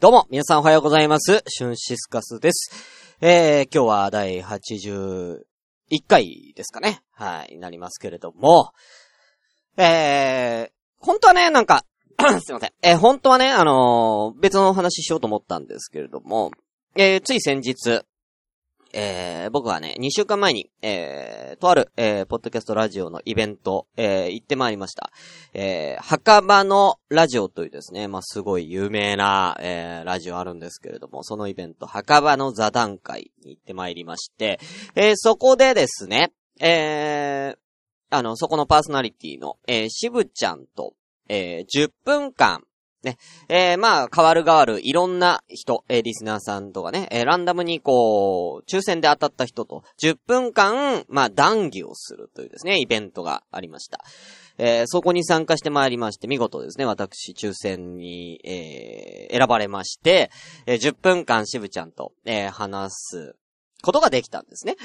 どうも皆さんおはようございます。シュンシスカスです。今日は第81回ですかね、はい、なりますけれども、本当はねなんかすいません、本当はね別の話しようと思ったんですけれども、つい先日、僕はね2週間前に、とある、ポッドキャストラジオのイベント、行ってまいりました。墓場のラジオというですね、まあ、すごい有名な、ラジオあるんですけれども、そのイベント、墓場の座談会に行ってまいりまして、そこでですね、そこのパーソナリティの、しぶちゃんと、10分間、ね、まあ、変わる変わるいろんな人、リスナーさんとかね、ランダムにこう、抽選で当たった人と10分間、まあ、談義をするというですね、イベントがありました。そこに参加してまいりまして、見事ですね、私、抽選に、選ばれまして、10分間しぶちゃんと、話すことができたんですね。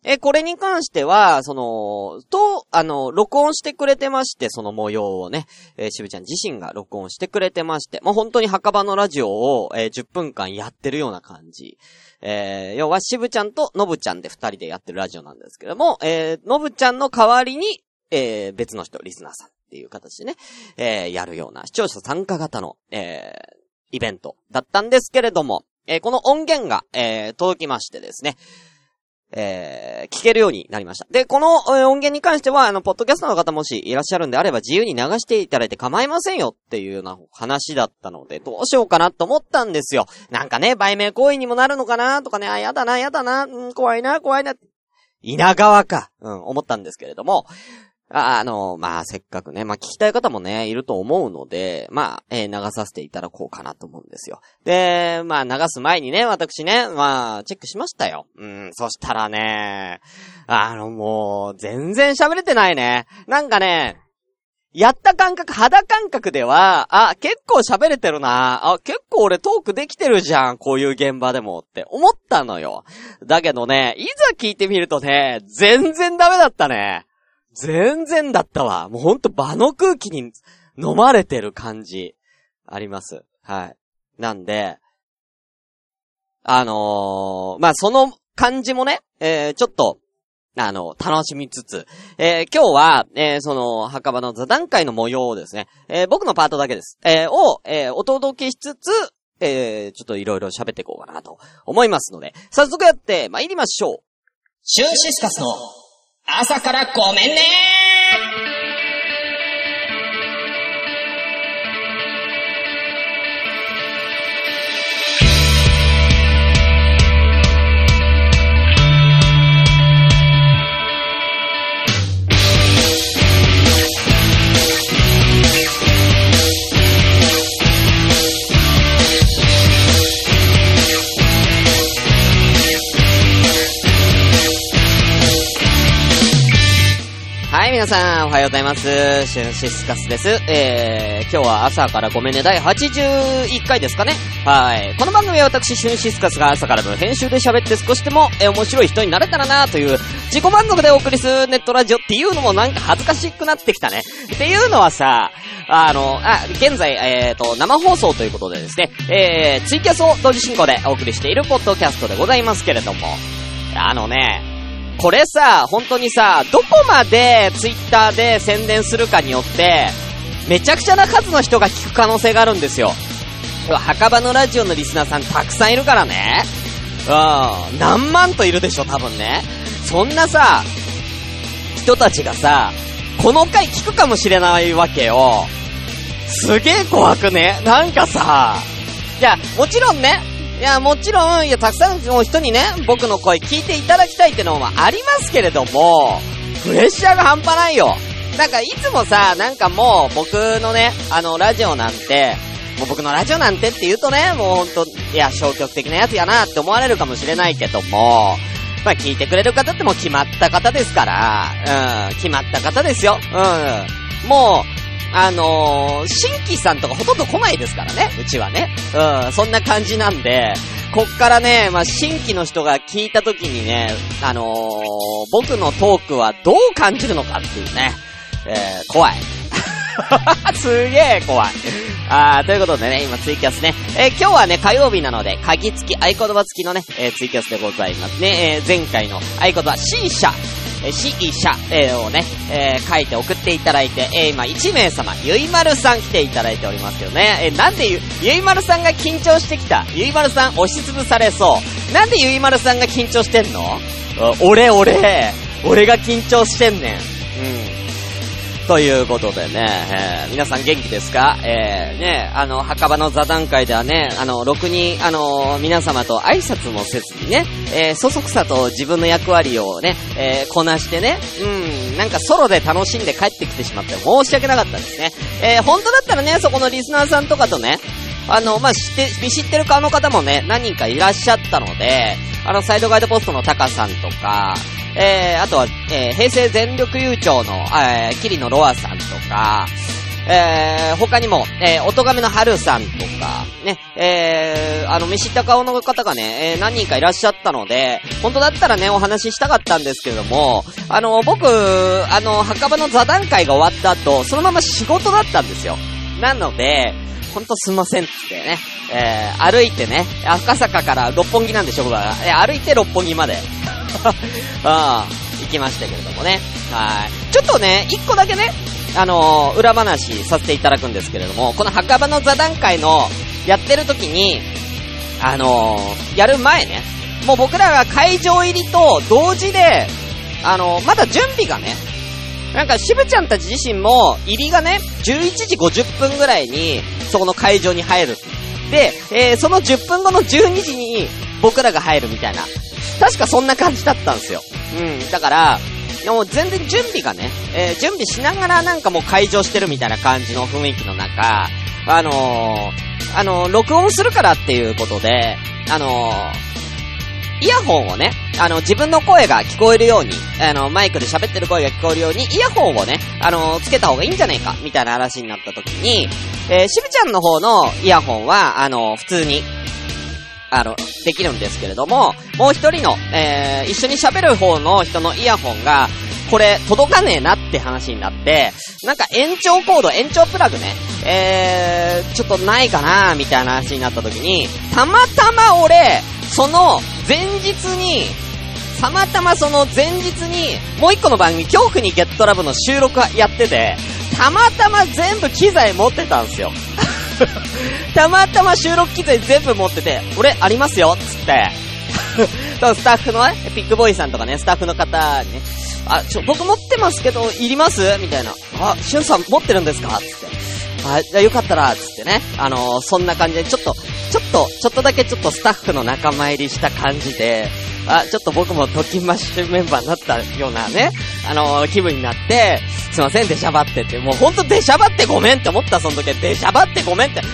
で、これに関しては、録音してくれてまして、その模様をね、しぶちゃん自身が録音してくれてまして、もう本当に墓場のラジオを、10分間やってるような感じ。要はしぶちゃんとのぶちゃんで2人でやってるラジオなんですけども、のぶちゃんの代わりに、別の人、リスナーさんっていう形でね、やるような視聴者参加型の、イベントだったんですけれども、この音源が、届きましてですね、聞けるようになりました。で、この音源に関しては、ポッドキャストの方もしいらっしゃるんであれば自由に流していただいて構いませんよっていうような話だったので、どうしようかなと思ったんですよ。なんかね、売名行為にもなるのかなとかね、あ、やだな、やだな、怖いな、怖いな、稲川か、思ったんですけれども、まあ、せっかくね、まあ、聞きたい方もね、いると思うので、まあ、流させていただこうかなと思うんですよ。で、まあ、流す前にね、私ね、まあ、チェックしましたよ。そしたらね、もう、全然喋れてないね。なんかね、やった感覚、肌感覚では、あ、結構喋れてるな。あ、結構俺トークできてるじゃん。こういう現場でもって思ったのよ。だけどね、いざ聞いてみるとね、全然ダメだったね。全然だったわ。もうほんと場の空気に飲まれてる感じあります。はい。なんで、まあ、その感じもね、ちょっと、楽しみつつ、今日は、その、墓場の座談会の模様をですね、僕のパートだけです。お届けしつつ、ちょっといろいろ喋っていこうかなと思いますので、早速やって参りましょう。シュンシスカスの朝からごめんね皆さんおはようございます。シュンシスカスです。今日は朝からごめんね第81回ですかね。はい。この番組は私シュンシスカスが朝からの編集で喋って少しでも、面白い人になれたらなという自己満足でお送りするネットラジオっていうのもなんか恥ずかしくなってきたねっていうのはさ、現在、生放送ということでですね、ツイキャスを同時進行でお送りしているポッドキャストでございますけれども、これさ、本当にさ、どこまでツイッターで宣伝するかによって、めちゃくちゃな数の人が聞く可能性があるんですよ。墓場のラジオのリスナーさんたくさんいるからね。何万といるでしょ、多分ね。そんなさ、人たちがさ、この回聞くかもしれないわけよ。すげえ怖くね。なんかさ、いや、もちろんね、たくさんの人にね、僕の声聞いていただきたいってのもありますけれども、プレッシャーが半端ないよ。なんかいつもさ、なんかもう僕のね、僕のラジオなんてって言うとね、もうほんと、いや、消極的なやつやなって思われるかもしれないけども、まあ聞いてくれる方ってもう決まった方ですから、決まった方ですよ。もう、新規さんとかほとんど来ないですからね、うちはね。そんな感じなんで、こっからね、まあ、新規の人が聞いた時にね、僕のトークはどう感じるのかっていうね、怖い。すげえ怖い。ということでね、今ツイキャスね、今日はね火曜日なので鍵付き合言葉付きのね、ツイキャスでございますね。前回の合言葉 C 社をね、書いて送っていただいて、今1名様ゆいまるさん来ていただいておりますけどね、なんでゆいまるさんが緊張してきた、ゆいまるさん押しつぶされそう、なんでゆいまるさんが緊張してんの、俺が緊張してんねん、ということでね、皆さん元気ですか？ね、墓場の座談会ではね、ろくに、皆様と挨拶もせずにね、そそくさと自分の役割をね、こなしてね、なんかソロで楽しんで帰ってきてしまって申し訳なかったですね。本当だったらね、そこのリスナーさんとかとね、知ってるかの方もね、何人かいらっしゃったので、サイドガイドポストのタカさんとか、あとは、平成全力悠長の、キリのロアさんとか、他にも、おとがめの春さんとか、ね、見知った顔の方がね、何人かいらっしゃったので、本当だったらね、お話ししたかったんですけれども、僕、墓場の座談会が終わった後、そのまま仕事だったんですよ。なので、本当すんませんってね、歩いてね、赤坂から六本木なんでしょ、僕は。歩いて六本木まで行きましたけれどもね。はい。ちょっとね、一個だけね、裏話させていただくんですけれども、この墓場の座談会のやってる時に、やる前ね、もう僕らが会場入りと同時で、まだ準備がね、なんかしぶちゃんたち自身も入りがね、11時50分ぐらいにそこの会場に入るで、その10分後の12時に僕らが入るみたいな、確かそんな感じだったんですよ。だからもう全然準備がね、準備しながらなんかもう会場してるみたいな感じの雰囲気の中、録音するからっていうことで、イヤホンをね、自分の声が聞こえるように、マイクで喋ってる声が聞こえるように、イヤホンをね、つけた方がいいんじゃないか、みたいな話になった時に、しぶちゃんの方のイヤホンは、普通に、できるんですけれども、もう一人の、一緒に喋る方の人のイヤホンが、これ、届かねえなって話になって、なんか延長コード、延長プラグね、ちょっとないかな、みたいな話になった時に、たまたま俺、その前日に、もう一個の番組、恐怖にゲットラブの収録やってて、たまたま全部機材持ってたんですよ。たまたま収録機材全部持ってて、俺ありますよ、つって。スタッフのね、ピックボーイさんとかね、スタッフの方にね、僕持ってますけど、いりますみたいな。シュンさん持ってるんですかつって。じゃあよかったら、つってね。そんな感じで、ちょっとだけスタッフの仲間入りした感じで、ちょっと僕もときましメンバーになったようなね、気分になって、すいません、出しゃばってって、もうほんと出しゃばってごめんって思った、その時は。出しゃばってごめんって。で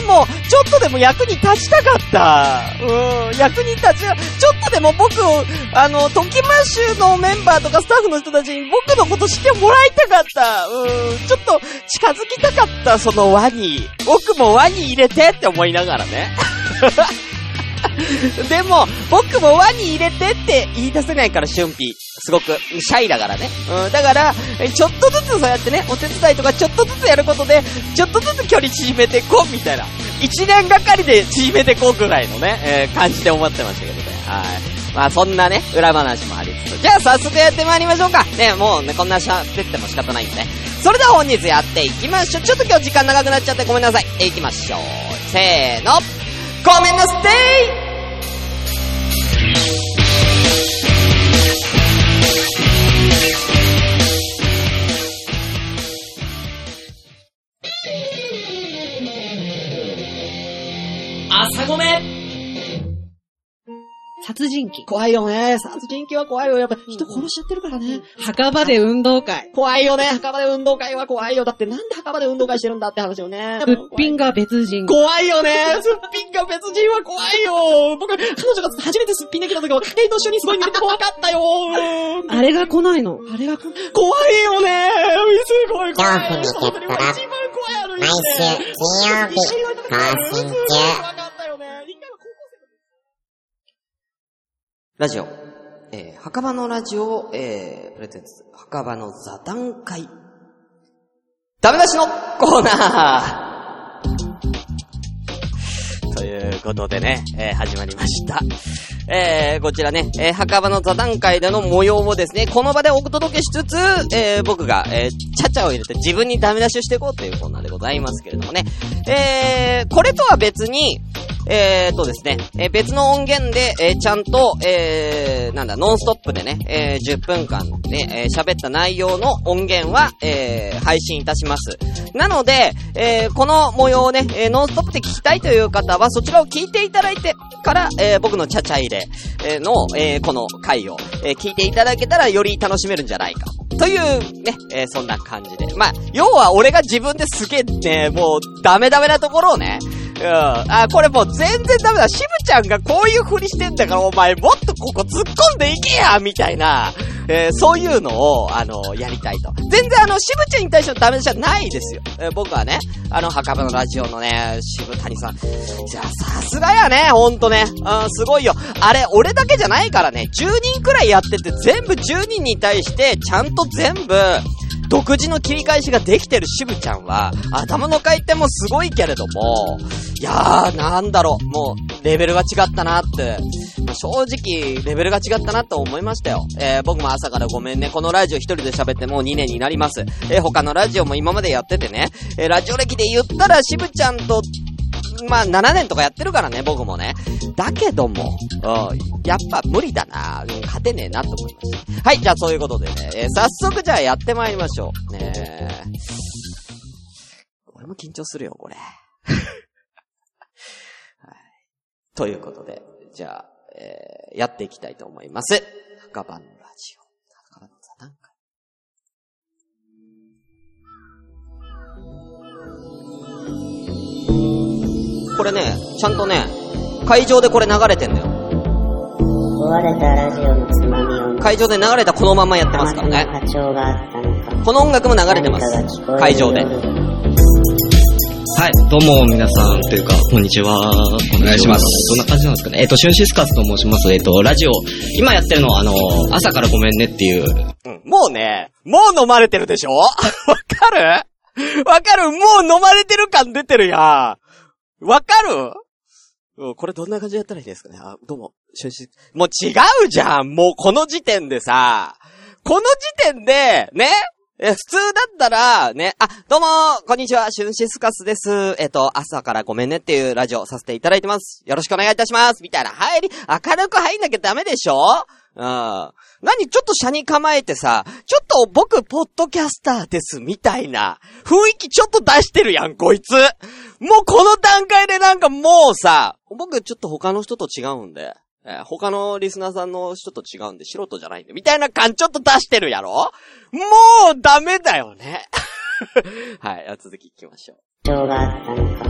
も、ちょっとでも役に立ちたかった。ちょっとでも僕を、ときましのメンバーとかスタッフの人たちに僕のことしてもらいたかった。ちょっと近づきたかった、その輪に。僕も輪に入れてって思いながらね。でも僕も輪に入れてって言い出せないから、シュンピーすごくシャイだからね、だからちょっとずつそうやってね、お手伝いとかちょっとずつやることでちょっとずつ距離縮めてこうみたいな、1年がかりで縮めてこうぐらいのね、感じで思ってましたけどね。まあそんなね裏話もありつつ、じゃあ早速やってまいりましょうかね。もうねこんな喋っても仕方ないんでね。それでは本日やっていきましょう。ちょっと今日時間長くなっちゃってごめんなさい。いきましょう。せーの、ごめんなさい。朝ごめ殺人鬼怖いよね。殺人鬼は怖いよ。やっぱ人殺しちゃってるからね。墓場で運動会怖いよね。墓場で運動会は怖いよ。だってなんで墓場で運動会してるんだって話よね。すっぴんが別人怖いよね。すっぴんが別人は怖いよ。僕、彼女が初めてすっぴんできた時はヘイト一緒にすごい見れて怖かったよ。あれが来ないの。あれが来ない。怖いよね。すごい怖い。恐怖に結構毎週金曜日更新中。ラジオ、墓場のラジオ、プレゼンツ、墓場の座談会。ダメ出しのコーナーということでね、始まりました。こちらね、墓場の座談会での模様をですね、この場でお届けしつつ、僕が、チャチャを入れて自分にダメ出しをしていこうというコーナーでございますけれどもね、これとは別に、ですね、別の音源で、ちゃんと、ノンストップでね、10分間ね、喋った内容の音源は、配信いたします。なので、この模様をね、ノンストップで聞きたいという方は、そちらを聞いていただいてから、僕のチャチャ入れの、この回を、聞いていただけたらより楽しめるんじゃないか。というね、そんな感じで。まあ、要は俺が自分ですげえね、もうダメなところをね、あ、これもう全然ダメだ。しぶちゃんがこういうふりしてんだからお前もっとここ突っ込んでいけやみたいな、そういうのを、やりたいと。全然しぶちゃんに対してのダメ出しはないですよ。僕はね、墓場のラジオのね、渋谷さん。じゃあさすがやね、ほんとね。うん、すごいよ。あれ、俺だけじゃないからね、10人くらいやってて全部10人に対してちゃんと全部、独自の切り返しができてるしぶちゃんは頭の回転もすごいけれども、いやーなんだろう、もうレベルが違ったなって、まあ、正直レベルが違ったなと思いましたよ。僕も朝からごめんね、このラジオ一人で喋ってもう2年になります。他のラジオも今までやっててね、ラジオ歴で言ったらしぶちゃんとまあ7年とかやってるからね、僕もね。だけども、やっぱ無理だな、勝てねえなと思いました。はい、じゃあそういうことでね、早速じゃあやってまいりましょう。俺も緊張するよこれ、はい。ということで、じゃあ、やっていきたいと思います。墓場のラジオ。だからさ、なんか。これね、ちゃんとね、会場でこれ流れてんだよ。壊れたラジオのつまみを会場で流れたこのままやってますからね。波長があったのか。この音楽も流れてます。会場で。はい、どうも皆さんというかこんにちは。お願いします。どんな感じなんですかね。シュンシスカスと申します。ラジオ今やってるのは朝からごめんねっていう。うん、もうね、もう飲まれてるでしょ。わかる？わかる？もう飲まれてる感出てるやん。わかる？これどんな感じでやったらいいですかね。あ、どうも、もう違うじゃん。もうこの時点でさ、この時点でね、普通だったらね、あ、どうもこんにちは、シュンシスカスです。朝からごめんねっていうラジオさせていただいてます。よろしくお願いいたしますみたいな入り、明るく入んなきゃダメでしょ。何ちょっと車に構えてさ、ちょっと僕ポッドキャスターですみたいな雰囲気ちょっと出してるやんこいつ。もうこの段階でなんかもうさ、僕ちょっと他の人と違うんで、他のリスナーさんの人と違うんで素人じゃないんでみたいな感ちょっと出してるやろ。もうダメだよね。はい、続き行きましょう。情があったのか、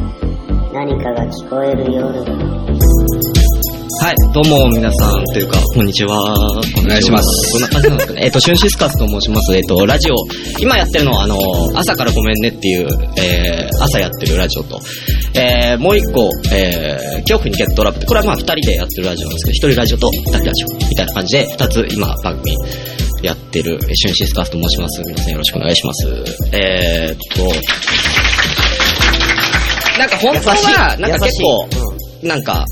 何かが聞こえる夜。はい、どうも皆さんというかこんにちは。お願いします。こんな感じなんですかね。シュンシスカスと申します。ラジオ今やってるのは朝からごめんねっていう、朝やってるラジオと、もう一個、恐怖にゲットラップって、これはまあ二人でやってるラジオなんですけど、一人ラジオと二人ラジオみたいな感じで二つ今番組やってるシュンシスカスと申します。皆さんよろしくお願いします。なんか本当はなんか結構なんか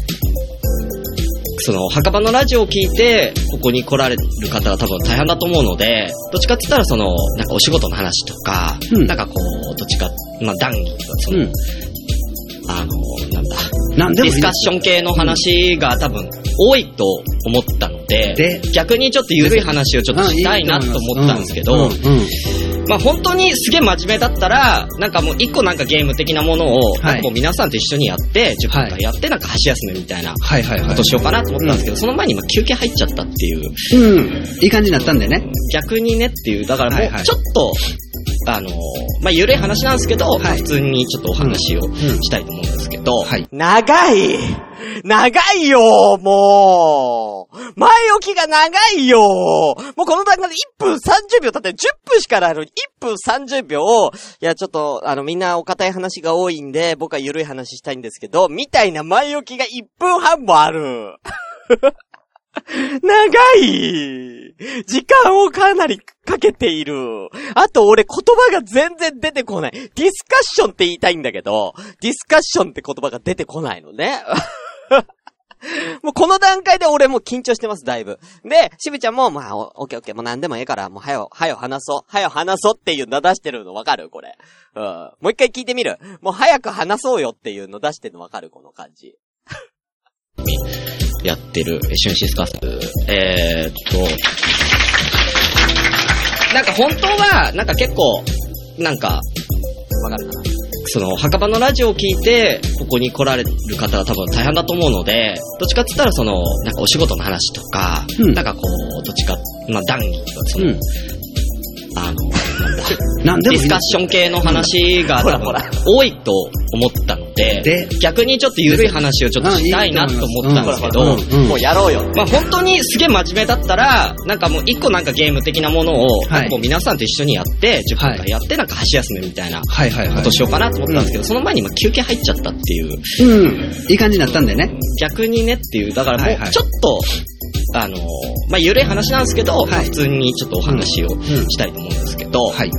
その墓場のラジオを聞いてここに来られる方が多分大半だと思うので、どっちかって言ったらそのなんかお仕事の話とか、うん、なんかこうどっちかまあ談義とかその、うん、なんだディスカッション系の話が多分多いと思ったので、逆にちょっと緩い話をちょっとしたいなと思ったんですけど、まあ本当にすげえ真面目だったらなんかもう一個なんかゲーム的なものをなんかもう皆さんと一緒にやって10分間やってなんか箸休めみたいなことしようかなと思ったんですけど、その前にまあ休憩入っちゃったっていう、いい感じになったんだよね。逆にねっていう、だからもうちょっとまあ緩い話なんですけど、はい、まあ、普通にちょっとお話をしたいと思うんですけど、はい、長いよもう前置きが長いよもうこの段階で1分30秒経って10分しかないのに1分30秒をいやちょっとみんなお堅い話が多いんで僕は緩い話したいんですけどみたいな前置きが1分半もある長い時間をかなりかけている。あと俺言葉が全然出てこない。ディスカッションって言いたいんだけど、ディスカッションって言葉が出てこないのね。もうこの段階で俺もう緊張してます、だいぶ。で、しぶちゃんも、まあ、オッケーオッケー、もう何でもいいから、もうはよ話そう、はよ話そうっていうの出してるのわかるこれ。うん。もう一回聞いてみる。もう早く話そうよっていうの出してるのわかるこの感じ。やってる、シュンシスカス。なんか本当は、なんか結構、なんか、わかるかな。その墓場のラジオを聞いてここに来られる方が多分大半だと思うので、どっちかって言ったらそのなんかお仕事の話とか、うん、なんかこうどっちかまあ談義とかその、うん、なんだディスカッション系の話が多分多いと思ったので、逆にちょっと緩い話をちょっとしたいなと思ったんですけど、もうやろうよ。まあ本当にすげえ真面目だったら、なんかもう一個なんかゲーム的なものをもう皆さんと一緒にやって10分間やってなんか箸休めみたいなことしようかなと思ったんですけど、その前に今休憩入っちゃったっていう、いい感じになったんだよね。逆にねっていう、だからもうちょっと。まあ、緩い話なんですけど、はい、まあ、普通にちょっとお話をしたいと思うんですけど、はい、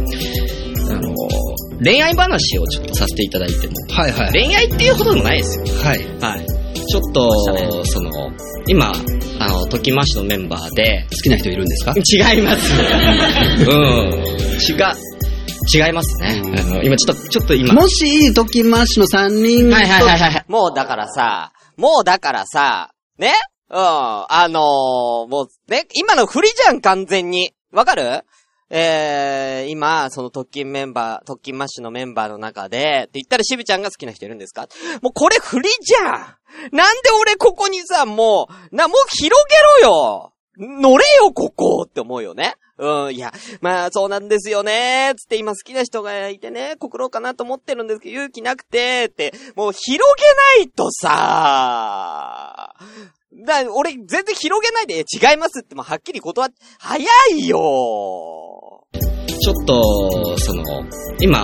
恋愛話をちょっとさせていただいても、はいはい、恋愛っていうほどでもないですよ。はいはい、ちょっと、ね、その今ときましのメンバーで好きな人いるんですか？違います。違いますね。今ちょっと今もしときましの3人と、はいはいはいはい、もうだからさね。うん、もう、ね、今の振りじゃん、完全に。わかる？今、その特勤マッシュのメンバーの中で、って言ったらしぶちゃんが好きな人いるんですか？もうこれ振りじゃん！なんで俺ここにさ、もう広げろよ！乗れよ、ここって思うよね。うん、いや、まあ、そうなんですよね。つって今好きな人がいてね、告ろうかなと思ってるんですけど、勇気なくて、って、もう広げないとさ、俺、全然広げないで、違いますって、もうはっきり断って、早いよ。ちょっと、その、今、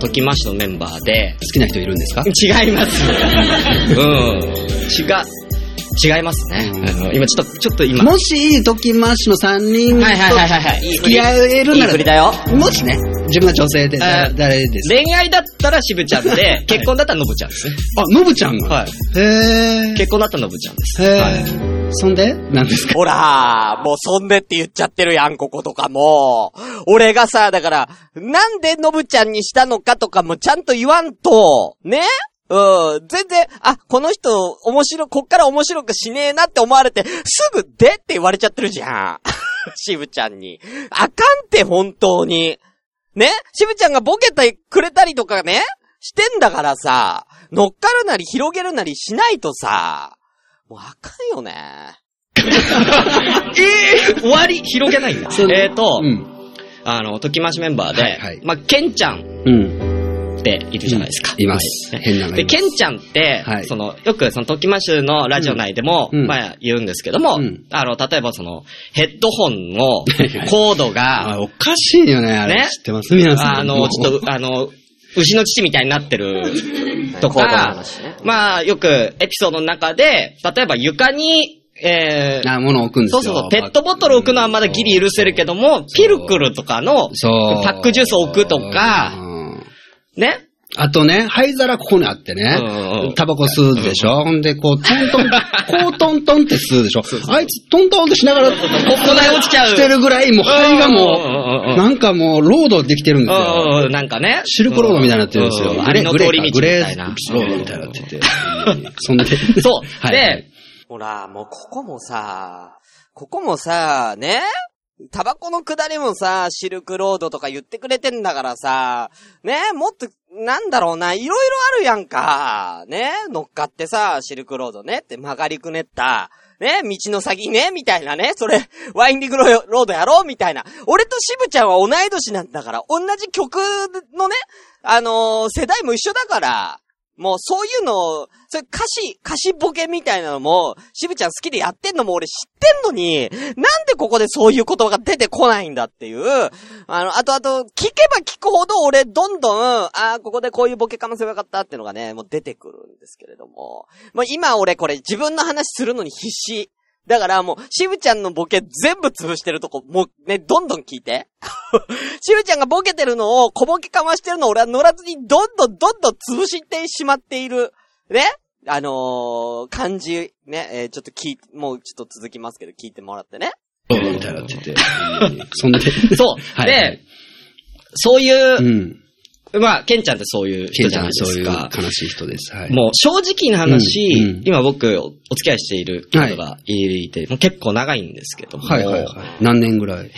ときましのメンバーで、好きな人いるんですか？違います。違いますね。今ちょっと今もしときましの3人と付き合えるなら、いい振りだよ。もしね、自分が女性で誰ですか？恋愛だったらしぶちゃんで、はい、結婚だったらのぶちゃんですね。あ、のぶちゃんが。はい。へえ。結婚だったらのぶちゃんです。へえ。はい、そんで何ですか？ほら、もうそんでって言っちゃってるやん、こことかも。俺がさ、だからなんでのぶちゃんにしたのかとかもちゃんと言わんとね。うん、全然、あ、この人、こっから面白くしねえなって思われて、すぐでって言われちゃってるじゃん。しぶちゃんに。あかんって、本当に。ね？しぶちゃんがボケてくれたりとかね？してんだからさ、乗っかるなり広げるなりしないとさ、もうあかんよね。終わり、広げないんだ。うん、ときましメンバーで、はいはい、まあ、ケンちゃん。うん。っているじゃないですか。います。変なので、ケンちゃんって、はい、その、よくその、ときましゅのラジオ内でも、うん、まあ、言うんですけども、うん、例えばその、ヘッドホンのコードが、おかしいよね、あれ。ね、知ってます？皆さん。ちょっと、牛の乳みたいになってるとか、まあ、よくエピソードの中で、例えば床に、物を置くんですよ。そうそう、ペットボトル置くのはまだギリ許せるけども、ピルクルとかの、パックジュースを置くとか、ね、あとね、灰皿ここにあってね、タバコ吸うでしょ、ほんでこうトントンこうトントンって吸うでしょ、あいつトントンってしながらここで落ちちゃうしてるぐらい、もう灰がもうなんかもうロードできてるんですよ。なんかね、シルクロードみたいになってるんですよ。あれの通り道みたいなロードみたいになってて、そんでそうで、ほらもうここもさね。タバコのくだりもさ、シルクロードとか言ってくれてんだからさ、ね、もっと、なんだろうな、いろいろあるやんか。ね、乗っかってさ、シルクロードねって曲がりくねった。ね、道の先ね、みたいなね、それ、ワインディングロードやろうみたいな。俺としぶちゃんは同い年なんだから、同じ曲のね、世代も一緒だから、もうそういうのを、それ歌詞ボケみたいなのも、しぶちゃん好きでやってんのも俺知ってんのに、なんでここでそういう言葉が出てこないんだっていう。あと、聞けば聞くほど俺どんどん、ここでこういうボケかませばよかったってのがね、もう出てくるんですけれども。もう今俺これ自分の話するのに必死。だからもう、しぶちゃんのボケ全部潰してるとこ、もうね、どんどん聞いて。しぶちゃんがボケてるのを、小ボケかましてるのを俺は乗らずに、どんどんどんどん潰してしまっている。ね、感じ、ね、ちょっともうちょっと続きますけど、聞いてもらってね。みたいなってて。そんなそう。はい、で、そういう、うん、まあ、ケンちゃんってそういう人じゃないですか。そういう悲しい人です。はい、もう正直な話、うん、今僕お付き合いしている方がいて、はい、もう結構長いんですけども。はいはいはい。何年ぐらい？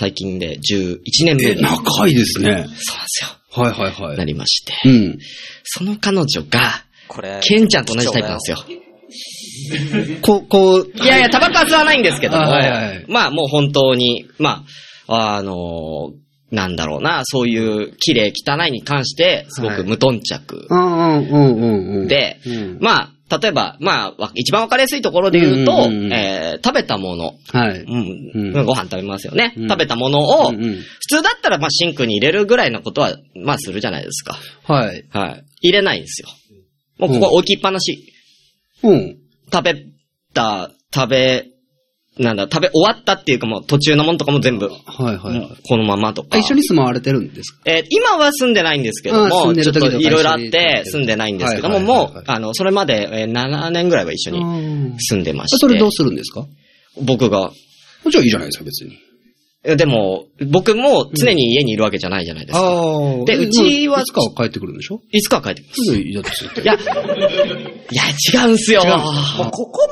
最近で11年目。長いですね。そうなんですよ。はいはいはい。なりまして。うん。その彼女が、これケンちゃんと同じタイプなんですよ。いやいや、タバコは吸わないんですけども、はいはい、まあもう本当に、まあ、なんだろうな、そういう綺麗汚いに関して、すごく無頓着。で、まあ、例えば、まあ、一番わかりやすいところで言うと、食べたもの、はいうんうん。ご飯食べますよね。うん、食べたものを、うんうん、普通だったらまあシンクに入れるぐらいのことは、まあするじゃないですか。はい。はい。入れないんですよ。もうここ置きっぱなし。うん。食べ終わったっていうかもう途中のものとかも全部。はいはい。このままとか。一緒に住まわれてるんですか？今は住んでないんですけども、ちょっといろいろあって住んでないんですけども、もう、それまで7年ぐらいは一緒に住んでまして。それどうするんですか？僕が。じゃあいいじゃないですか、別に。でも、僕も常に家にいるわけじゃないじゃないですか。うん、で、うちは。いつかは帰ってくるんでしょ？いつかは帰ってくる。いや、違うんすよ。もうここ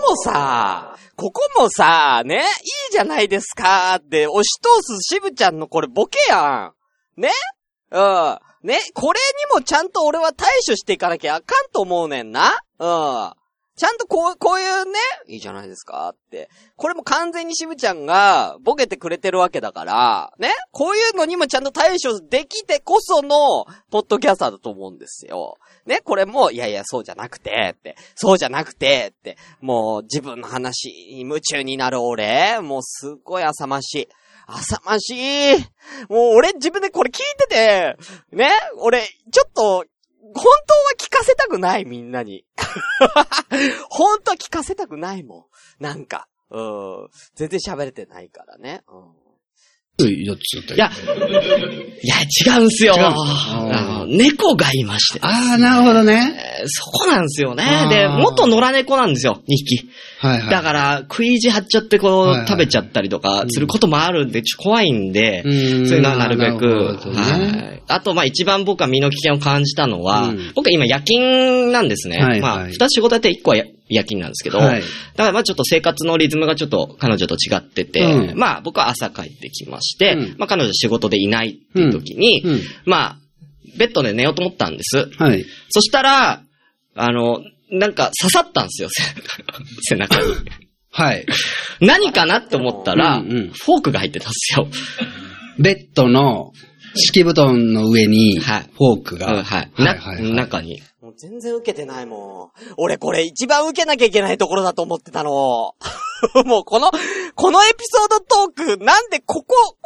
もさ、ね、いいじゃないですかって押し通すしぶちゃんのこれボケやん。ね？うん。ね、これにもちゃんと俺は対処していかなきゃあかんと思うねんな。うん。ちゃんとこういうね、いいじゃないですかって。これも完全にしぶちゃんがボケてくれてるわけだから、ね。こういうのにもちゃんと対処できてこその、ポッドキャスターだと思うんですよ。ね、これも、いやいや、そうじゃなくてって。もう、自分の話に夢中になる俺、もうすごい浅ましい。もう俺自分でこれ聞いてて、ね、俺、ちょっと、本当は聞かせたくない、みんなに。本当は聞かせたくないもん。なんか、全然喋れてないからね。いや、違うんすよ。猫がいまして。ああ、なるほどね。そこなんですよね。で、元野良猫なんですよ、2匹。はいはい。だから、食い意地張っちゃって食べちゃったりとかすることもあるんで、ちょっと怖いんで、そういうのはなるべく。はい。あと、まあ一番僕は身の危険を感じたのは、僕は今夜勤なんですね。まあ、2仕事やって1個は夜勤なんですけど、だからまあちょっと生活のリズムがちょっと彼女と違ってて、まあ僕は朝帰ってきまして、まあ彼女仕事でいないっていう時に、まあベッドで寝ようと思ったんです。はい、そしたらなんか刺さったんですよ背中に。はい。何かなって思ったら、フォークが入ってたんですよ。ベッドの敷布団の上にフォークが中に。もう全然受けてないもん。俺これ一番受けなきゃいけないところだと思ってたの。もうこのエピソードトークなんでここ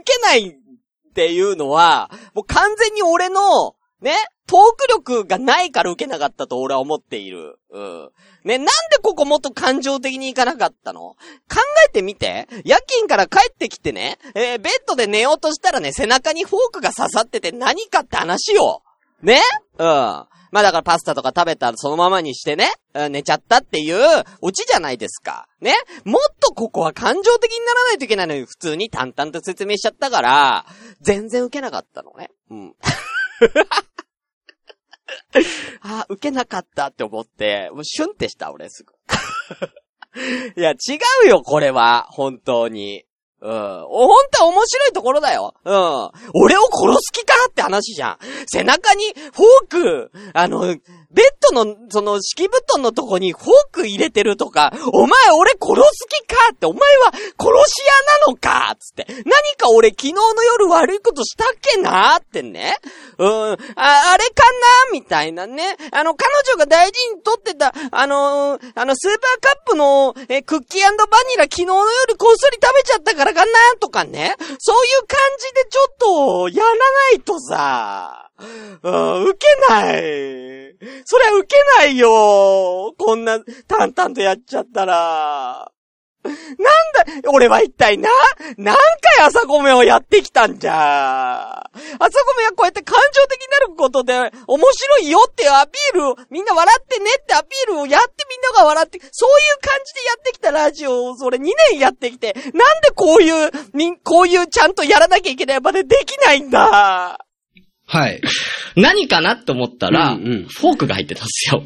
受けないっていうのは、もう完全に俺の、ね、トーク力がないから受けなかったと俺は思っている。うん。ね、なんでここもっと感情的にいかなかったの？考えてみて。夜勤から帰ってきてね、ベッドで寝ようとしたらね、背中にフォークが刺さってて何かって話よ。ね？うん。まあだからパスタとか食べたらそのままにしてね、寝ちゃったっていうオチじゃないですか。ね、もっとここは感情的にならないといけないのに普通に淡々と説明しちゃったから、全然受けなかったのね。うん。あ、受けなかったって思って、もうシュンってした俺すぐ。いや違うよこれは、本当に。うん。本当は面白いところだよ。うん。俺を殺す気かって話じゃん。背中にフォーク、ベッドの、その、敷布団のとこにフォーク入れてるとか、お前俺殺す気かって、お前は殺し屋なのかつって。何か俺昨日の夜悪いことしたっけなってね。うん。あれかなみたいなね。彼女が大事に取ってた、スーパーカップの、クッキー&バニラ昨日の夜こっそり食べちゃったから、かなとかね、そういう感じでちょっとやらないとさ、受けない、そりゃ受けないよ、こんな淡々とやっちゃったら。なんだ、俺は一体何回朝ごめをやってきたんじゃ。朝ごめはこうやって感情的になることで面白いよっていうアピールを、みんな笑ってねってアピールをやって、みんなが笑って、そういう感じでやってきたラジオをそれ2年やってきて、なんでこういうちゃんとやらなきゃいけない場でできないんだ。はい。何かなと思ったら、うんうん、フォークが入ってたんですよ。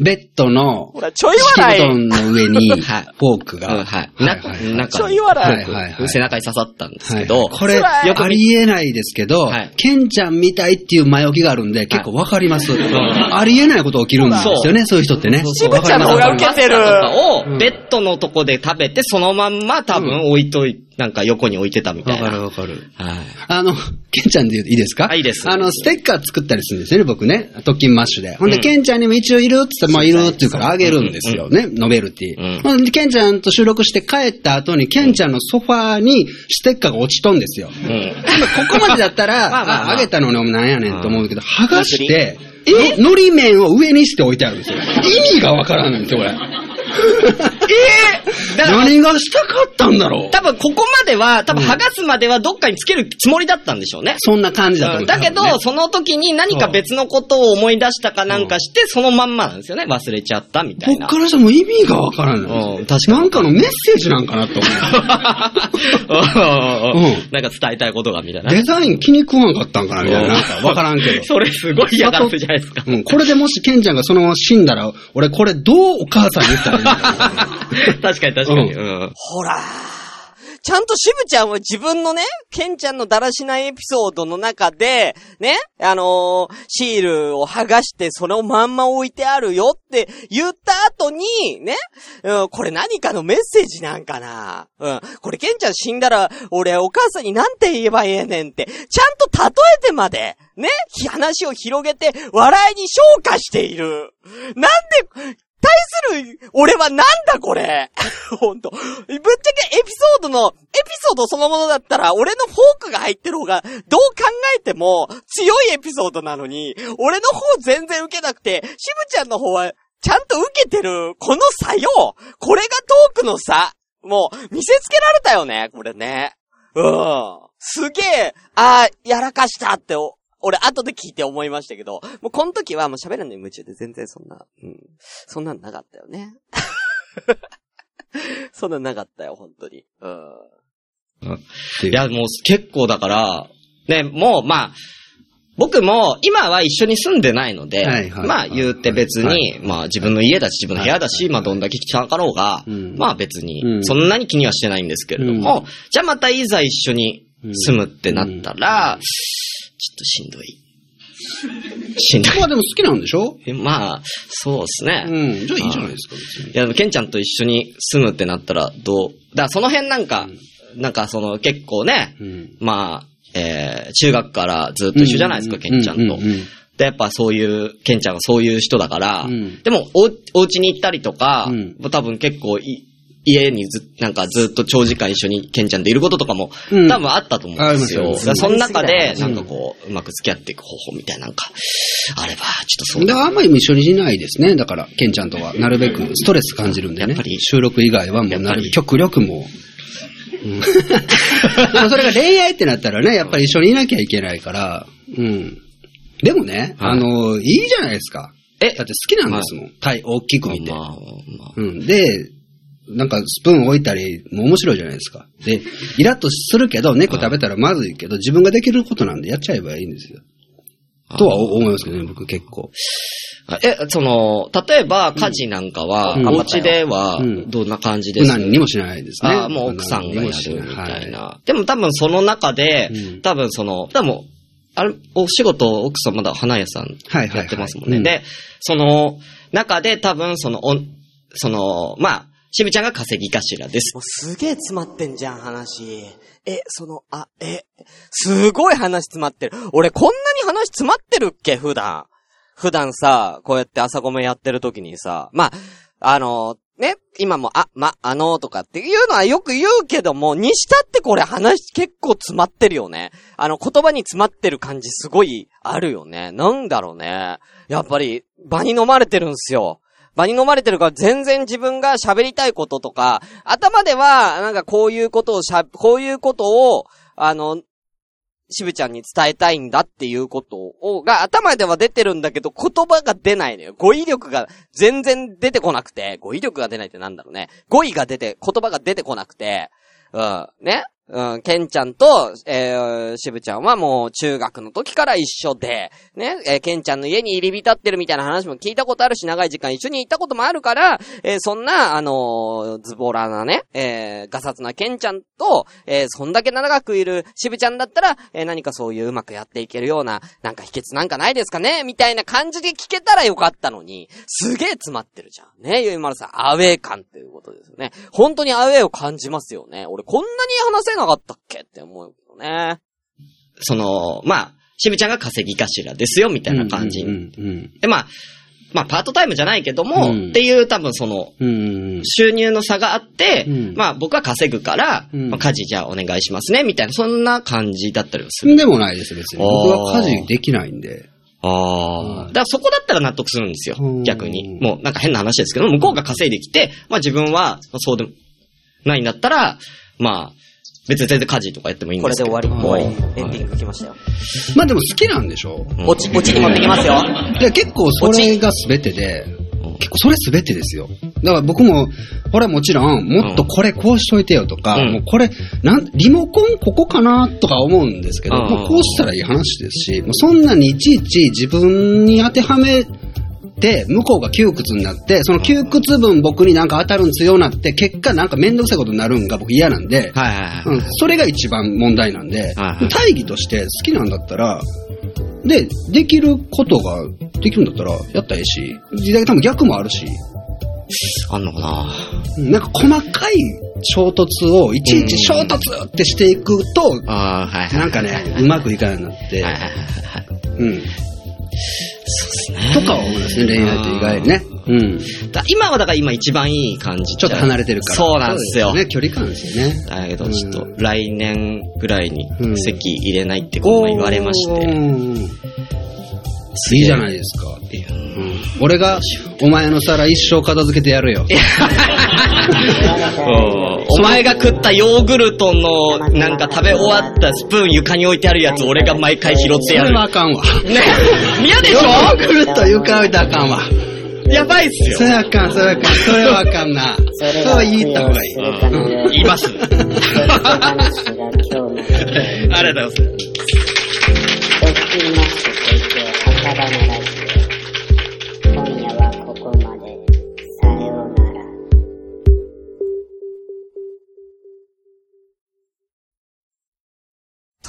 ベッドの、ほら、ちょい笑い。布団の上に、はい、フォークが、はい。なんか、ちょい笑い。背中に刺さったんですけど、はい、これ、ありえないですけど、はい、ケンちゃんみたいっていう前置きがあるんで、結構わかります、はい。ありえないこと起きるんですよね、そういう人ってね。しぶちゃんの方が受けてる。を、ベッドのとこで食べて、そのまんま多分置いといて、うん、なんか横に置いてたみたいな。わかる。はい。ケンちゃんで言うといいですか？いいです。ステッカー作ったりするんですよね、僕ね。特勤マッシュで。ほんで、ケンちゃんにも一応いるって言ったら、まあいるって言うからあげるんですよね、うんうん、ノベルティ。うん、ほんで、ケンちゃんと収録して帰った後に、ケンちゃんのソファーにステッカーが落ちとんですよ。うん、ここまでだったら、あげたのね、なんやねんと思うけど、剥がして、のり面を上にして置いてあるんですよ。意味がわからないんですよ、これ。何がしたかったんだろう。多分ここまでは多分剥がすまではどっかにつけるつもりだったんでしょうね。そんな感じだと思う。だけど、ね、その時に何か別のことを思い出したかなんかして、そのまんまなんですよね。忘れちゃったみたいな。僕からしたらもう意味がわからない。うん、確かに。なんかのメッセージなんかなと思う。うん、なんか伝えたいことがみたいな。デザイン気に食わんかったんかなみたいな。なんかわからんけど。それすごい嫌だったじゃないですか。うん、これでもしケンちゃんがそのまま死んだら、俺これどうお母さんに言ったらいいの確かに、うんうん。ほらちゃんとしぶちゃんは自分のね、ケンちゃんのだらしないエピソードの中で、ね、シールを剥がしてそれをまんま置いてあるよって言った後に、ね、うん、これ何かのメッセージなんかな。うん、これケンちゃん死んだら俺お母さんになんて言えばええねんって、ちゃんと例えてまで、ね、話を広げて笑いに昇華している。なんで、対する俺はなんだこれほんと。ぶっちゃけエピソードそのものだったら、俺のフォークが入ってる方がどう考えても強いエピソードなのに、俺の方全然受けなくて、しぶちゃんの方はちゃんと受けてる、この差よ。これがトークの差。もう見せつけられたよね、これね。うん。すげえ、やらかしたって俺、後で聞いて思いましたけど、もうこの時はもう喋るのに夢中で全然そんな、うん、そんなんなかったよね。そんなんなかったよ、本当に。うん。いや、もう結構だから、ね、もう、まあ、僕も今は一緒に住んでないので、はいはい、まあ言うて別に、はい、まあ自分の家だし自分の部屋だし、はい、まあどんだけ汚かろうが、うん、まあ別に、そんなに気にはしてないんですけれども、うん、じゃあまたいざ一緒に住むってなったら、うんうん、ちょっとしんどい。まあでも好きなんでしょ？まあ、そうですね。うん。じゃあいいじゃないですか、別に。いや、ケンちゃんと一緒に住むってなったら、その辺なんか、うん、なんかその結構ね、うん、まあ、中学からずっと一緒じゃないですか、うん、ケンちゃんと。うんうんうん、で、やっぱそういう、ケンちゃんはそういう人だから、うん、でもお家に行ったりとか、うん、多分結構家になんかずっと長時間一緒にケンちゃんでいることとかも、うん、多分あったと思うんですよ。その中で、なんかこう、うまく付き合っていく方法みたいなのがあれば、ちょっとそうだ。あんまり一緒にしないですね。だから、ケンちゃんとは、なるべくストレス感じるんでね。やっぱり収録以外はもう、極力もう。うん、それが恋愛ってなったらね、やっぱり一緒にいなきゃいけないから、うん。でもね、はい、いいじゃないですか。だって好きなんですもん。はい、大きく見て。まあ、うん。で、なんかスプーン置いたりも面白いじゃないですか。で、イラッとするけど、猫食べたらまずいけど、自分ができることなんでやっちゃえばいいんですよ。とは思いますけどね、僕結構。例えば家事なんかは、お家ではどんな感じですか？何にもしないですね。もう奥さんがやるみたいな。はい、でも多分その中で、お仕事、奥さんまだ花屋さんやってますもんね。はいはいはい、で、その中で多分まあ、しぶちゃんが稼ぎ頭です。もうすげえ詰まってんじゃん、話。すごい話詰まってる。俺こんなに話詰まってるっけ、普段さ、こうやって朝ごめやってる時にさ、まあ、ね、今も、とかっていうのはよく言うけども、にしたってこれ話結構詰まってるよね。言葉に詰まってる感じすごいあるよね。なんだろうね。やっぱり、場に飲まれてるんすよ。場に飲まれてるから全然自分が喋りたいこととか、頭ではなんかこういうことをしぶちゃんに伝えたいんだっていうことをが頭では出てるんだけど言葉が出ないのよ。語彙力が全然出てこなくて、語彙力が出ないってなんだろうね。語彙が出て言葉が出てこなくて、うんね、うん、ケンちゃんと、しぶちゃんはもう中学の時から一緒でね、ケンちゃんの家に入り浸ってるみたいな話も聞いたことあるし、長い時間一緒に行ったこともあるから、そんなズボラなね、ガサツなケンちゃんと、そんだけ長くいるしぶちゃんだったら、何かそういううまくやっていけるようななんか秘訣なんかないですかねみたいな感じで聞けたらよかったのに、すげえ詰まってるじゃんね。ゆいまるさん、アウェー感っていうことですよね。本当にアウェーを感じますよね。俺こんなに話せなかったっけって思うよね。そのまあしぶちゃんが稼ぎ頭ですよみたいな感じ、うんうんうん、でまあパートタイムじゃないけども、うん、っていう多分その、うんうん、収入の差があって、うん、まあ僕は稼ぐから、うんまあ、家事じゃあお願いしますねみたいなそんな感じだったりはする。でもないです別に。僕は家事できないんで。ああ、だからそこだったら納得するんですよ。逆にもうなんか変な話ですけど、向こうが稼いできて、まあ自分はそうでもないんだったらまあ。別に全然家事とかやってもいいんですけど。これで終わり。エンディング来ましたよ。まあでも好きなんでしょ。落ちに持ってきますよ。いや結構それが全てで、結構それ全てですよ。だから僕もほらもちろんもっとこれこうしといてよとか、うん、もうこれリモコンここかなとか思うんですけど、うん、もうこうしたらいい話ですし、もうそんなにいちいち自分に当てはめで向こうが窮屈になって、その窮屈分僕になんか当たるん強なって結果なんかめんどくさいことになるんが僕嫌なんで、はいはいはいうん、それが一番問題なんで、はいはい、大義として好きなんだったらできることができるんだったらやったらええし、時代多分逆もあるしあんのかな、なんか細かい衝突をいちいち衝突ってしていくと、うん、なんかねうまくいかないようになって、はいはいはいうんそうですね、とかは思いますね、恋愛って意外にね、うん、だから今一番いい感じ、ちょっと離れてるからそうなんですよ、ね、距離感ですよね。だけどちょっと来年ぐらいに席入れないってこんな言われまして、うん、いいじゃないですか、うん、俺がお前の皿一生片付けてやるよお前が食ったヨーグルトのなんか食べ終わったスプーン床に置いてあるやつ俺が毎回拾ってやる。それはあかんわね嫌でしょ。ヨーグルト床置いてあかんわ、やばいっすよ。それはあかんなそれは言った方がいい、うん、言いますありがとうございます。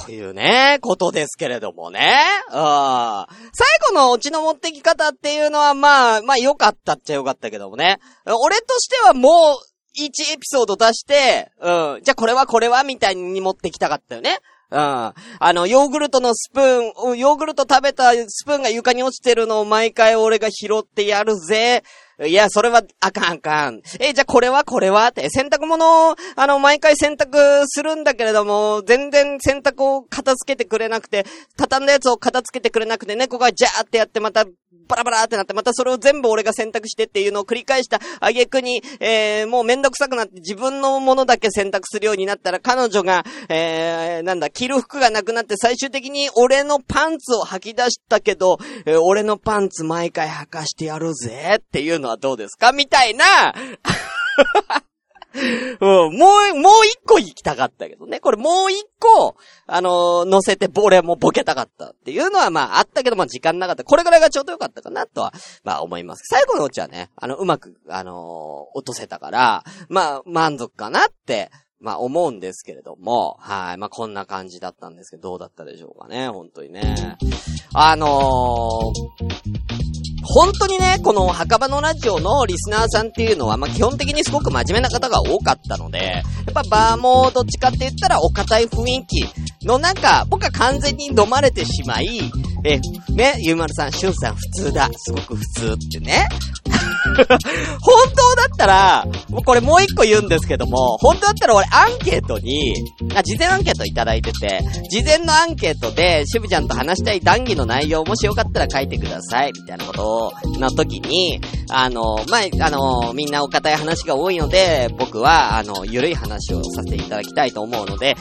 というね、ことですけれどもね。ああ。最後のオチの持ってき方っていうのはまあ良かったっちゃ良かったけどもね。俺としてはもう1エピソード出して、うん。じゃあこれはみたいに持ってきたかったよね。うん。ヨーグルトのスプーン、ヨーグルト食べたスプーンが床に落ちてるのを毎回俺が拾ってやるぜ。いや、それは、あかん。じゃあこれはって、洗濯物を、毎回洗濯するんだけれども、全然洗濯を片付けてくれなくて、畳んだやつを片付けてくれなくて、猫がジャーってやって、また、バラバラってなって、またそれを全部俺が洗濯してっていうのを繰り返した挙句に、もうめんどくさくなって自分のものだけ洗濯するようになったら、彼女が、着る服がなくなって最終的に俺のパンツを履き出したけど、俺のパンツ毎回履かしてやるぜっていうのはどうですかみたいなもう一個行きたかったけどね。これもう一個、乗せて俺もボケたかったっていうのはまああったけど、まあ時間なかった。これぐらいがちょうどよかったかなとは、まあ思います。最後のうちはね、うまく、落とせたから、まあ満足かなって、まあ思うんですけれども、はい。まあこんな感じだったんですけど、どうだったでしょうかね、本当にね。本当にね、この墓場のラジオのリスナーさんっていうのは、まあ、基本的にすごく真面目な方が多かったので、やっぱバーもどっちかって言ったらお堅い雰囲気の中、僕は完全に飲まれてしまい、ね、ゆうまるさん、しゅんさん普通だ、すごく普通ってね。本当だったら、これもう一個言うんですけども、本当だったら俺アンケートに、事前アンケートいただいてて、事前のアンケートで、しぶちゃんと話したい談義の内容もしよかったら書いてください、みたいなことの時に、みんなお堅い話が多いので、僕は、ゆるい話をさせていただきたいと思うので、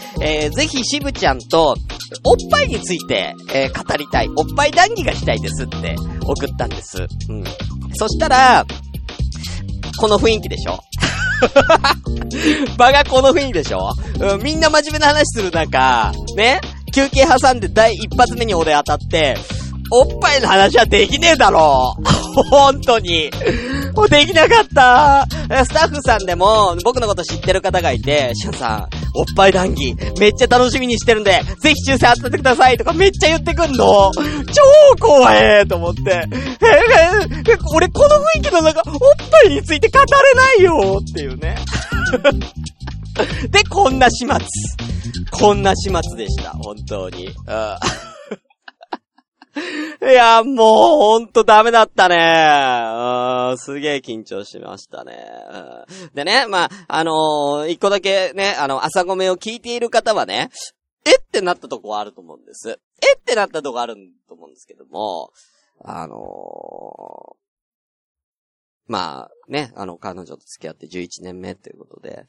ぜひしぶちゃんと、おっぱいについて、語りたい、おっぱい談義がしたいですって送ったんです。うん。そしたら、この雰囲気でしょ場がこの雰囲気でしょ、うん、みんな真面目な話する中、ね、休憩挟んで第一発目に俺当たって、おっぱいの話はできねえだろう本当にもうできなかった。スタッフさんでも僕のこと知ってる方がいて、しゅんさんおっぱい談義めっちゃ楽しみにしてるんでぜひ抽選当ててくださいとかめっちゃ言ってくんの、超怖えと思って、俺この雰囲気の中おっぱいについて語れないよっていうねでこんな始末でした本当に、うんいや、もう、ほんとダメだったね。すげえ緊張しましたね。でね、一個だけね、朝ごめを聞いている方はね、えってなったとこはあると思うんです。えってなったとこあると思うんですけども、彼女と付き合って11年目ということで、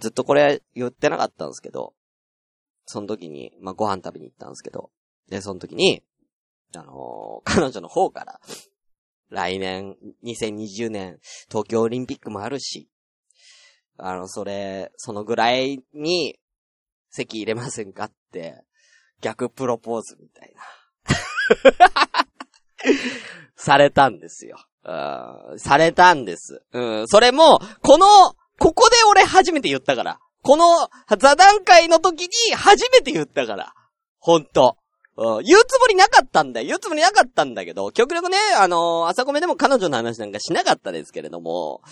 ずっとこれ言ってなかったんですけど、その時に、ご飯食べに行ったんですけど、で、その時に、彼女の方から、来年、2020年、東京オリンピックもあるし、そのぐらいに、席入れませんかって、逆プロポーズみたいな。されたんですよ。されたんです。うん、それも、ここで俺初めて言ったから。この、座談会の時に初めて言ったから。ほんと。言うつもりなかったんだけど、極力ね、朝ごめでも彼女の話なんかしなかったですけれども、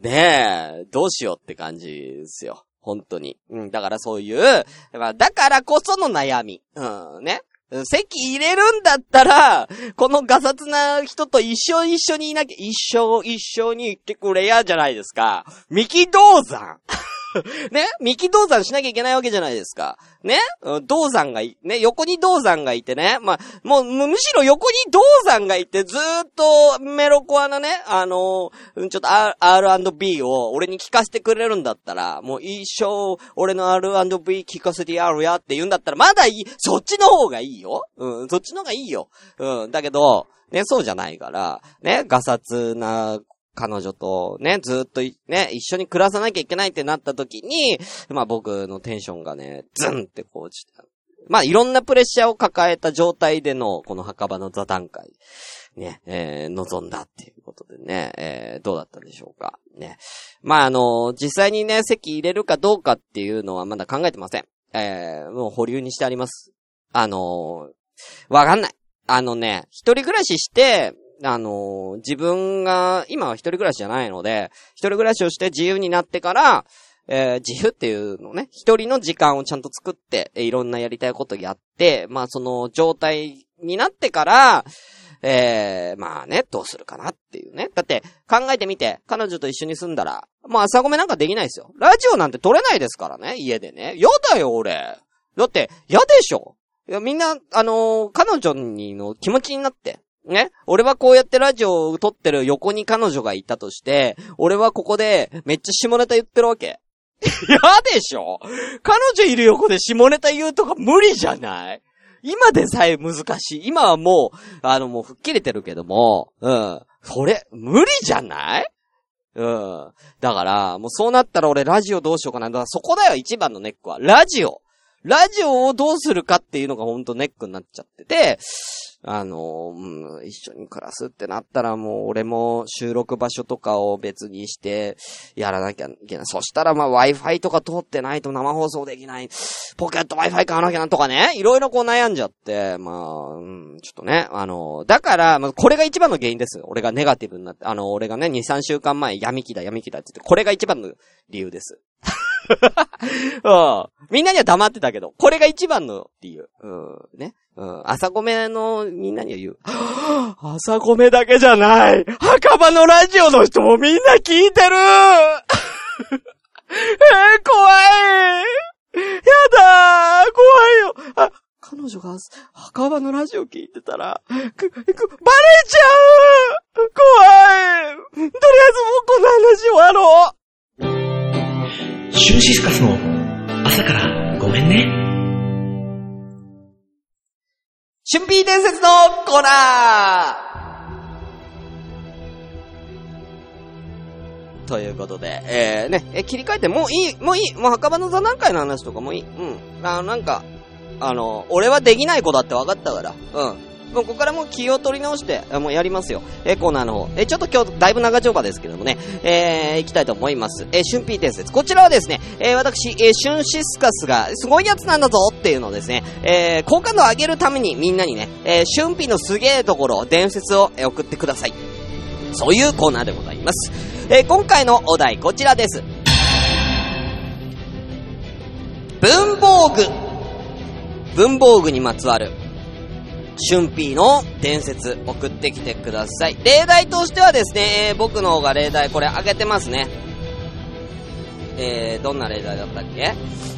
ねえ、どうしようって感じですよ。本当に。うん、だからそういう、だからこその悩み。うん、ね。席入れるんだったら、このガサツな人と一緒にいなきゃ、一緒に行ってくれや、じゃないですか。三木道山。ね、三木銅山しなきゃいけないわけじゃないですか。ね、銅山がね、横に銅山がいてね、もうむしろ横に銅山がいてずーっとメロコアなね、ちょっと R&B を俺に聞かせてくれるんだったら、もう一生俺の R&B 聞かせてやるやって言うんだったらまだいい、そっちの方がいいよ。うん、そっちの方がいいよ。うん、だけどね、そうじゃないからね、ガサツな彼女とね、ずっとね、一緒に暮らさなきゃいけないってなった時に、僕のテンションがね、ズンってこう落ちた。いろんなプレッシャーを抱えた状態での、この墓場の座談会、ね、臨んだっていうことでね、どうだったでしょうか。ね。実際にね、席入れるかどうかっていうのはまだ考えてません。もう保留にしてあります。わかんない。一人暮らしして、自分が、今は一人暮らしじゃないので、一人暮らしをして自由になってから、自由っていうのね、一人の時間をちゃんと作って、いろんなやりたいことやって、その状態になってから、どうするかなっていうね。だって、考えてみて、彼女と一緒に住んだら、朝ごめなんかできないですよ。ラジオなんて撮れないですからね、家でね。やだよ、俺。だって、やでしょ。いや、みんな、彼女の気持ちになって、ね、俺はこうやってラジオを撮ってる横に彼女がいたとして、俺はここでめっちゃ下ネタ言ってるわけ。やでしょ？彼女いる横で下ネタ言うとか無理じゃない？今でさえ難しい。今はもう、もう吹っ切れてるけども、うん。それ、無理じゃない？うん。だから、もうそうなったら俺ラジオどうしようかな。だからそこだよ、一番のネックは。ラジオをどうするかっていうのがほんとネックになっちゃってて、一緒に暮らすってなったらもう俺も収録場所とかを別にしてやらなきゃいけない。そしたらWi-Fi とか通ってないと生放送できない。ポケット Wi-Fi 買わなきゃなとかね。いろいろこう悩んじゃって、ちょっとね、だから、これが一番の原因です。俺がネガティブになって、俺がね、2、3週間前闇期だって言って、これが一番の理由です。うん。みんなには黙ってたけど、これが一番のっていう。うん。ね。うん。朝米のみんなには言う。朝米だけじゃない墓場のラジオの人もみんな聞いてる怖いやだ怖いよあ、彼女が墓場のラジオ聞いてたら、バレちゃう怖いとりあえずもうこの話終わろうシュンシスカスの朝からごめんね。シュンピー伝説のコーナーということで、ね切り替えてもういいもう墓場の座談会の話とかもいいうんなんか俺はできない子だって分かったからもうここからもう気を取り直してもうやりますよ。コーナーの方ちょっと今日だいぶ長丁場ですけどもね、行きたいと思います。春ピー伝説こちらはですね、私シュンシスカスがすごいやつなんだぞっていうのをですね、好感度を上げるためにみんなにね、シュンピーのすげえところ伝説を送ってください。そういうコーナーでございます。今回のお題こちらです。文房具にまつわる。シュンピーの伝説送ってきてください。例題としてはですね、僕の方が例題これ上げてますね。どんな例題だったっけ？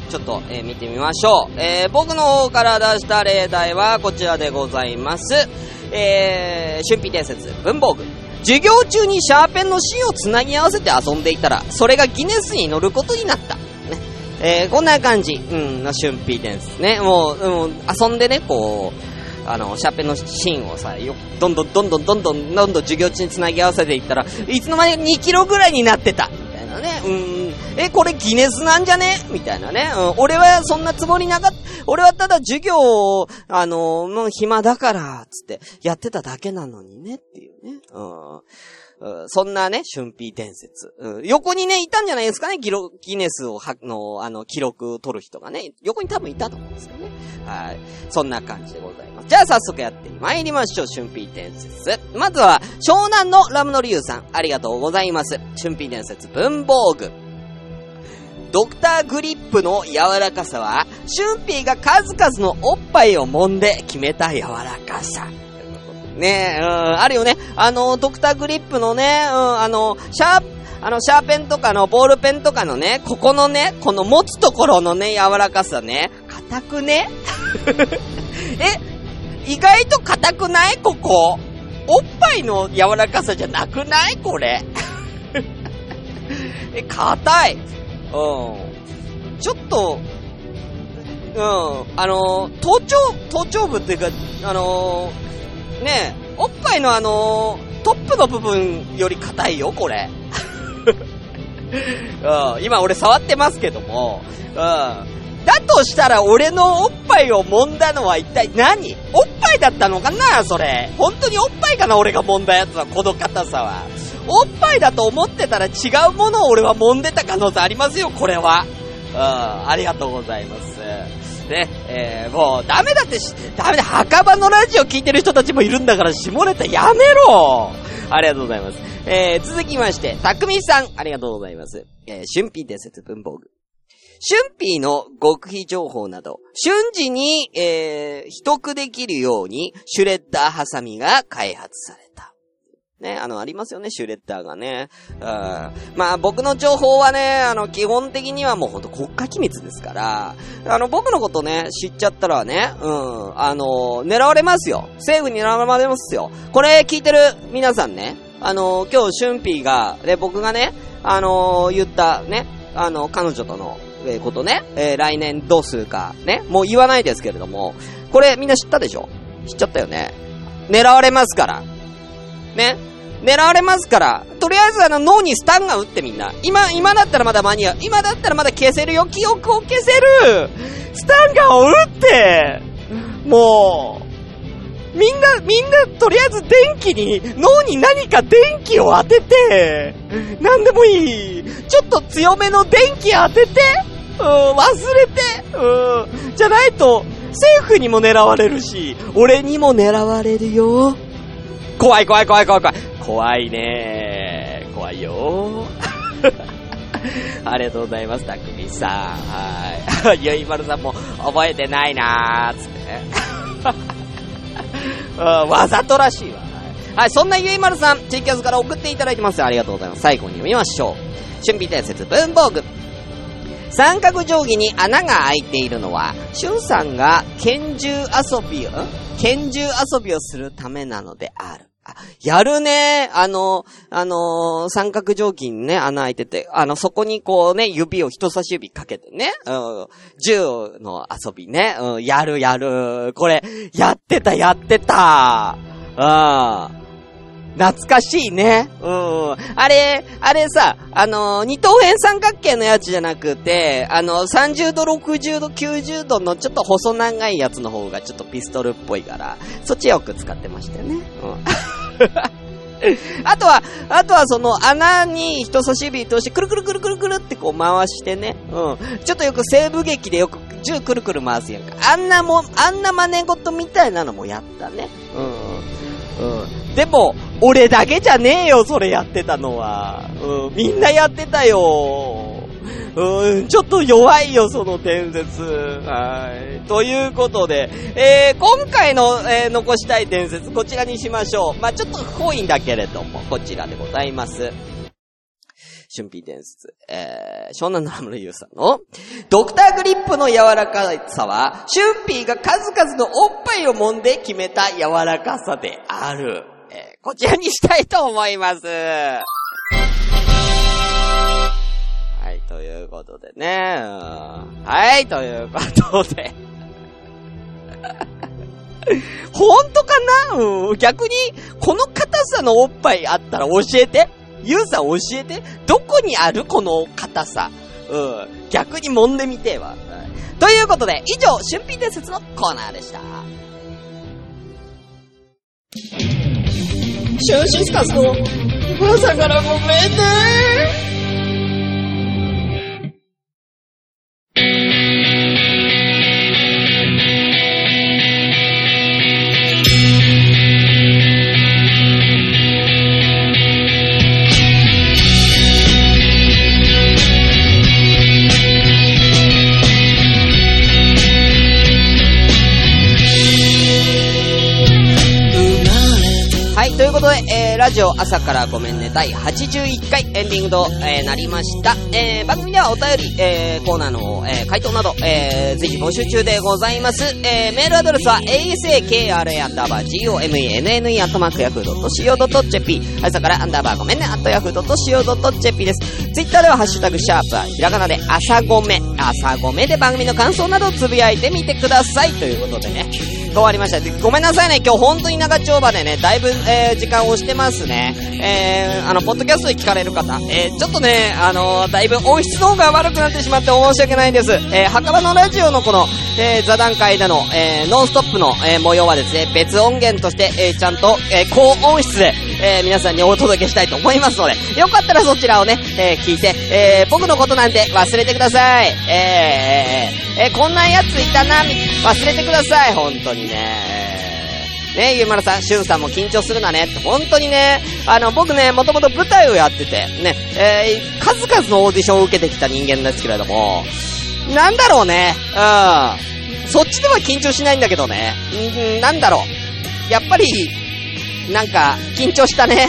ちょっと、見てみましょう。僕の方から出した例題はこちらでございます。シュンピー伝説文房具。授業中にシャーペンの芯をつなぎ合わせて遊んでいたら、それがギネスに乗ることになった。ね、こんな感じ。シュンピー伝説ね。もう遊んでね、こう。シャーペンの芯をさ、どんどん授業中に繋ぎ合わせていったら、いつの間に2キロぐらいになってたみたいなね。これギネスなんじゃねみたいなね。俺はそんなつもりなかった。俺はただ授業を、もう暇だから、つって、やってただけなのにね、っていうね。そんなね、シュンピー伝説。横にね、いたんじゃないですかね、ギネスを記録を取る人がね、横に多分いたと思うんですよね。はい。そんな感じでございます。じゃあ早速やってまいりましょう、シュンピー伝説。まずは、湘南のラムのリュウさん、ありがとうございます。シュンピー伝説、文房具。ドクターグリップの柔らかさは、シュンピーが数々のおっぱいを揉んで決めた柔らかさ。ねえ、あるよね。ドクターグリップのね、シャーペンとかの、ボールペンとかのね、ここのね、この持つところのね、柔らかさね、硬くね意外と硬くないここ。おっぱいの柔らかさじゃなくないこれ。硬い。ちょっと、頭頂部っていうか、ねえ、おっぱいのトップの部分より硬いよ、これ。今俺触ってますけども。だとしたら俺のおっぱいを揉んだのは一体何？おっぱいだったのかなそれ。本当におっぱいかな俺が揉んだやつは、この硬さは。おっぱいだと思ってたら違うものを俺は揉んでた可能性ありますよ、これは。ありがとうございます。ね、もうダメだ墓場のラジオ聞いてる人たちもいるんだから下ネタやめろ。ありがとうございます。続きましてたくみさんありがとうございます。シュンピー伝説文房具。シュンピーの極秘情報など瞬時に、秘匿できるようにシュレッダーハサミが開発された。ね、ありますよね、シュレッダーがね。まあ、僕の情報はね、基本的にはもうほんと国家機密ですから、僕のことね、知っちゃったらね、狙われますよ。政府に狙われますよ。これ聞いてる皆さんね、今日、シュンピーが、で、僕がね、言ったね、彼女との、ことね、来年どうするか、ね、もう言わないですけれども、これみんな知ったでしょ？知っちゃったよね。狙われますから。ね。狙われますから、とりあえず脳にスタンが打ってみんな。今だったらまだ間に合う。今だったらまだ消せるよ。記憶を消せる。スタンガンを打って、もう、みんなとりあえず電気に、脳に何か電気を当てて、なんでもいい。ちょっと強めの電気当てて、忘れて、じゃないと、政府にも狙われるし、俺にも狙われるよ。怖いねー。怖いよーありがとうございます、たくみさん。はい。ゆいまるさんも覚えてないなーつってね。わざとらしいわ。はい、そんなゆいまるさん、ツイキャスから送っていただいてます。ありがとうございます。最後に読みましょう。春美伝説文房具。三角定規に穴が開いているのは、シュンさんが拳銃遊びをするためなのである。やるね。三角定規にね、穴開いてて、そこにこうね、指を、人差し指かけてね、銃の遊びね、やる。これ、やってた。懐かしいね。あれさ、二等辺三角形のやつじゃなくて、30度、60度、90度のちょっと細長いやつの方がちょっとピストルっぽいから、そっちよく使ってましたよね。あとはその穴に人差し指通してくるってこう回してね。ちょっとよく西部劇でよく銃くるくる回すやんか。あんな真似事みたいなのもやったね。でも俺だけじゃねえよ、それやってたのは。みんなやってたよ。ちょっと弱いよ、その伝説。はい。ということで、今回の、残したい伝説、こちらにしましょう。まぁ、ちょっと濃いんだけれども、こちらでございます。春辟伝説、湘南のハムのユウさんのドクターグリップの柔らかさは、春辟が数々のおっぱいを揉んで決めた柔らかさである。こちらにしたいと思います。はい、ということでね。はい、ということで。本当かな？逆に、この硬さのおっぱいあったら教えて。ユーザー教えて。どこにあるこの硬さ。逆に揉んでみてえわ。ということで、以上、春辟伝説のコーナーでした。シュンシスカスの朝からごめんね。ということで、ラジオ朝からごめんね第81回エンディングと、なりました。番組ではお便り、コーナーの、回答など、随時募集中でございます。メールアドレスは asakra_gomenne@yahoo.co.jp 朝からごめんね@yahoo.co.jp です。ツイッターではハッシュタグシャープはひらがなで朝ごめで番組の感想などをつぶやいてみてください。ということでね、終わりました。ごめんなさいね、今日本当に長丁場でね、だいぶ、時間を押してますね。ポッドキャストで聞かれる方、ちょっとね、だいぶ音質の方が悪くなってしまって申し訳ないんです。墓場のラジオのこの、座談会での、ノンストップの、模様はですね、別音源として、ちゃんと、高音質で、皆さんにお届けしたいと思いますので、よかったらそちらをね、聞いて、僕のことなんて忘れてください。こんなやついたな、忘れてください、本当にね。ゆうまるさん、しゅんさんも緊張するなねって、本当にね、僕ね、もともと舞台をやってて、ね、数々のオーディションを受けてきた人間ですけれども、なんだろうね、そっちでは緊張しないんだけどね、なんだろう、やっぱり、なんか、緊張したね。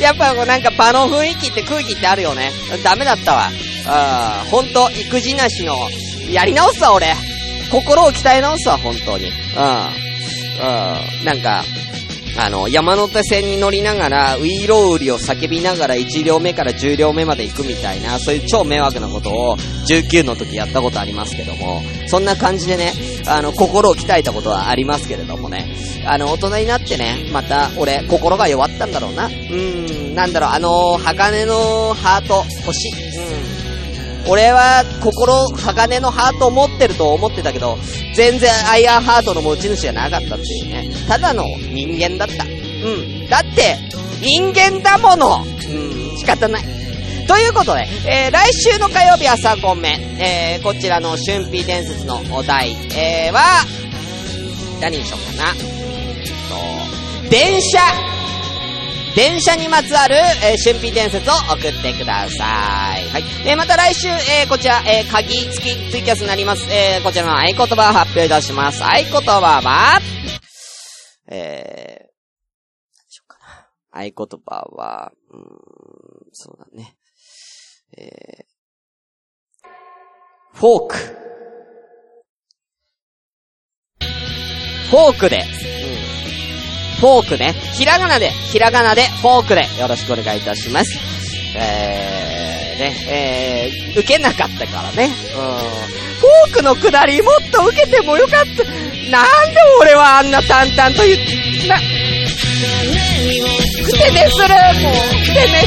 やっぱなんか場の雰囲気って空気ってあるよね。ダメだったわ。ほんと、育児なしの、やり直すわ、俺。心を鍛え直すわ、本当に。なんか、山手線に乗りながら、ウイロウリを叫びながら1両目から10両目まで行くみたいな、そういう超迷惑なことを19の時やったことありますけども、そんな感じでね、心を鍛えたことはありますけれどもね、大人になってね、また俺、心が弱ったんだろうな。なんだろう、鋼のハート、星。俺は鋼のハートを持ってると思ってたけど、全然アイアンハートの持ち主じゃなかったっていうね。ただの人間だった。だって、人間だもの。仕方ない。ということで、来週の火曜日朝ごめん、こちらの春辟伝説のお題、は、何にしようかな。電車電車にまつわる、春辟伝説を送ってください。はい。また来週、こちら、鍵付きツイキャスになります。こちらの合言葉を発表いたします。合言葉は、何でしょうかな。合言葉は、そうだね。フォーク。フォークで、フォークね。ひらがなで、フォークで、よろしくお願いいたします。受けなかったからね。フォークのくだり、もっと受けてもよかった。なんで俺はあんな淡々と言って、くてねする、もう、くてね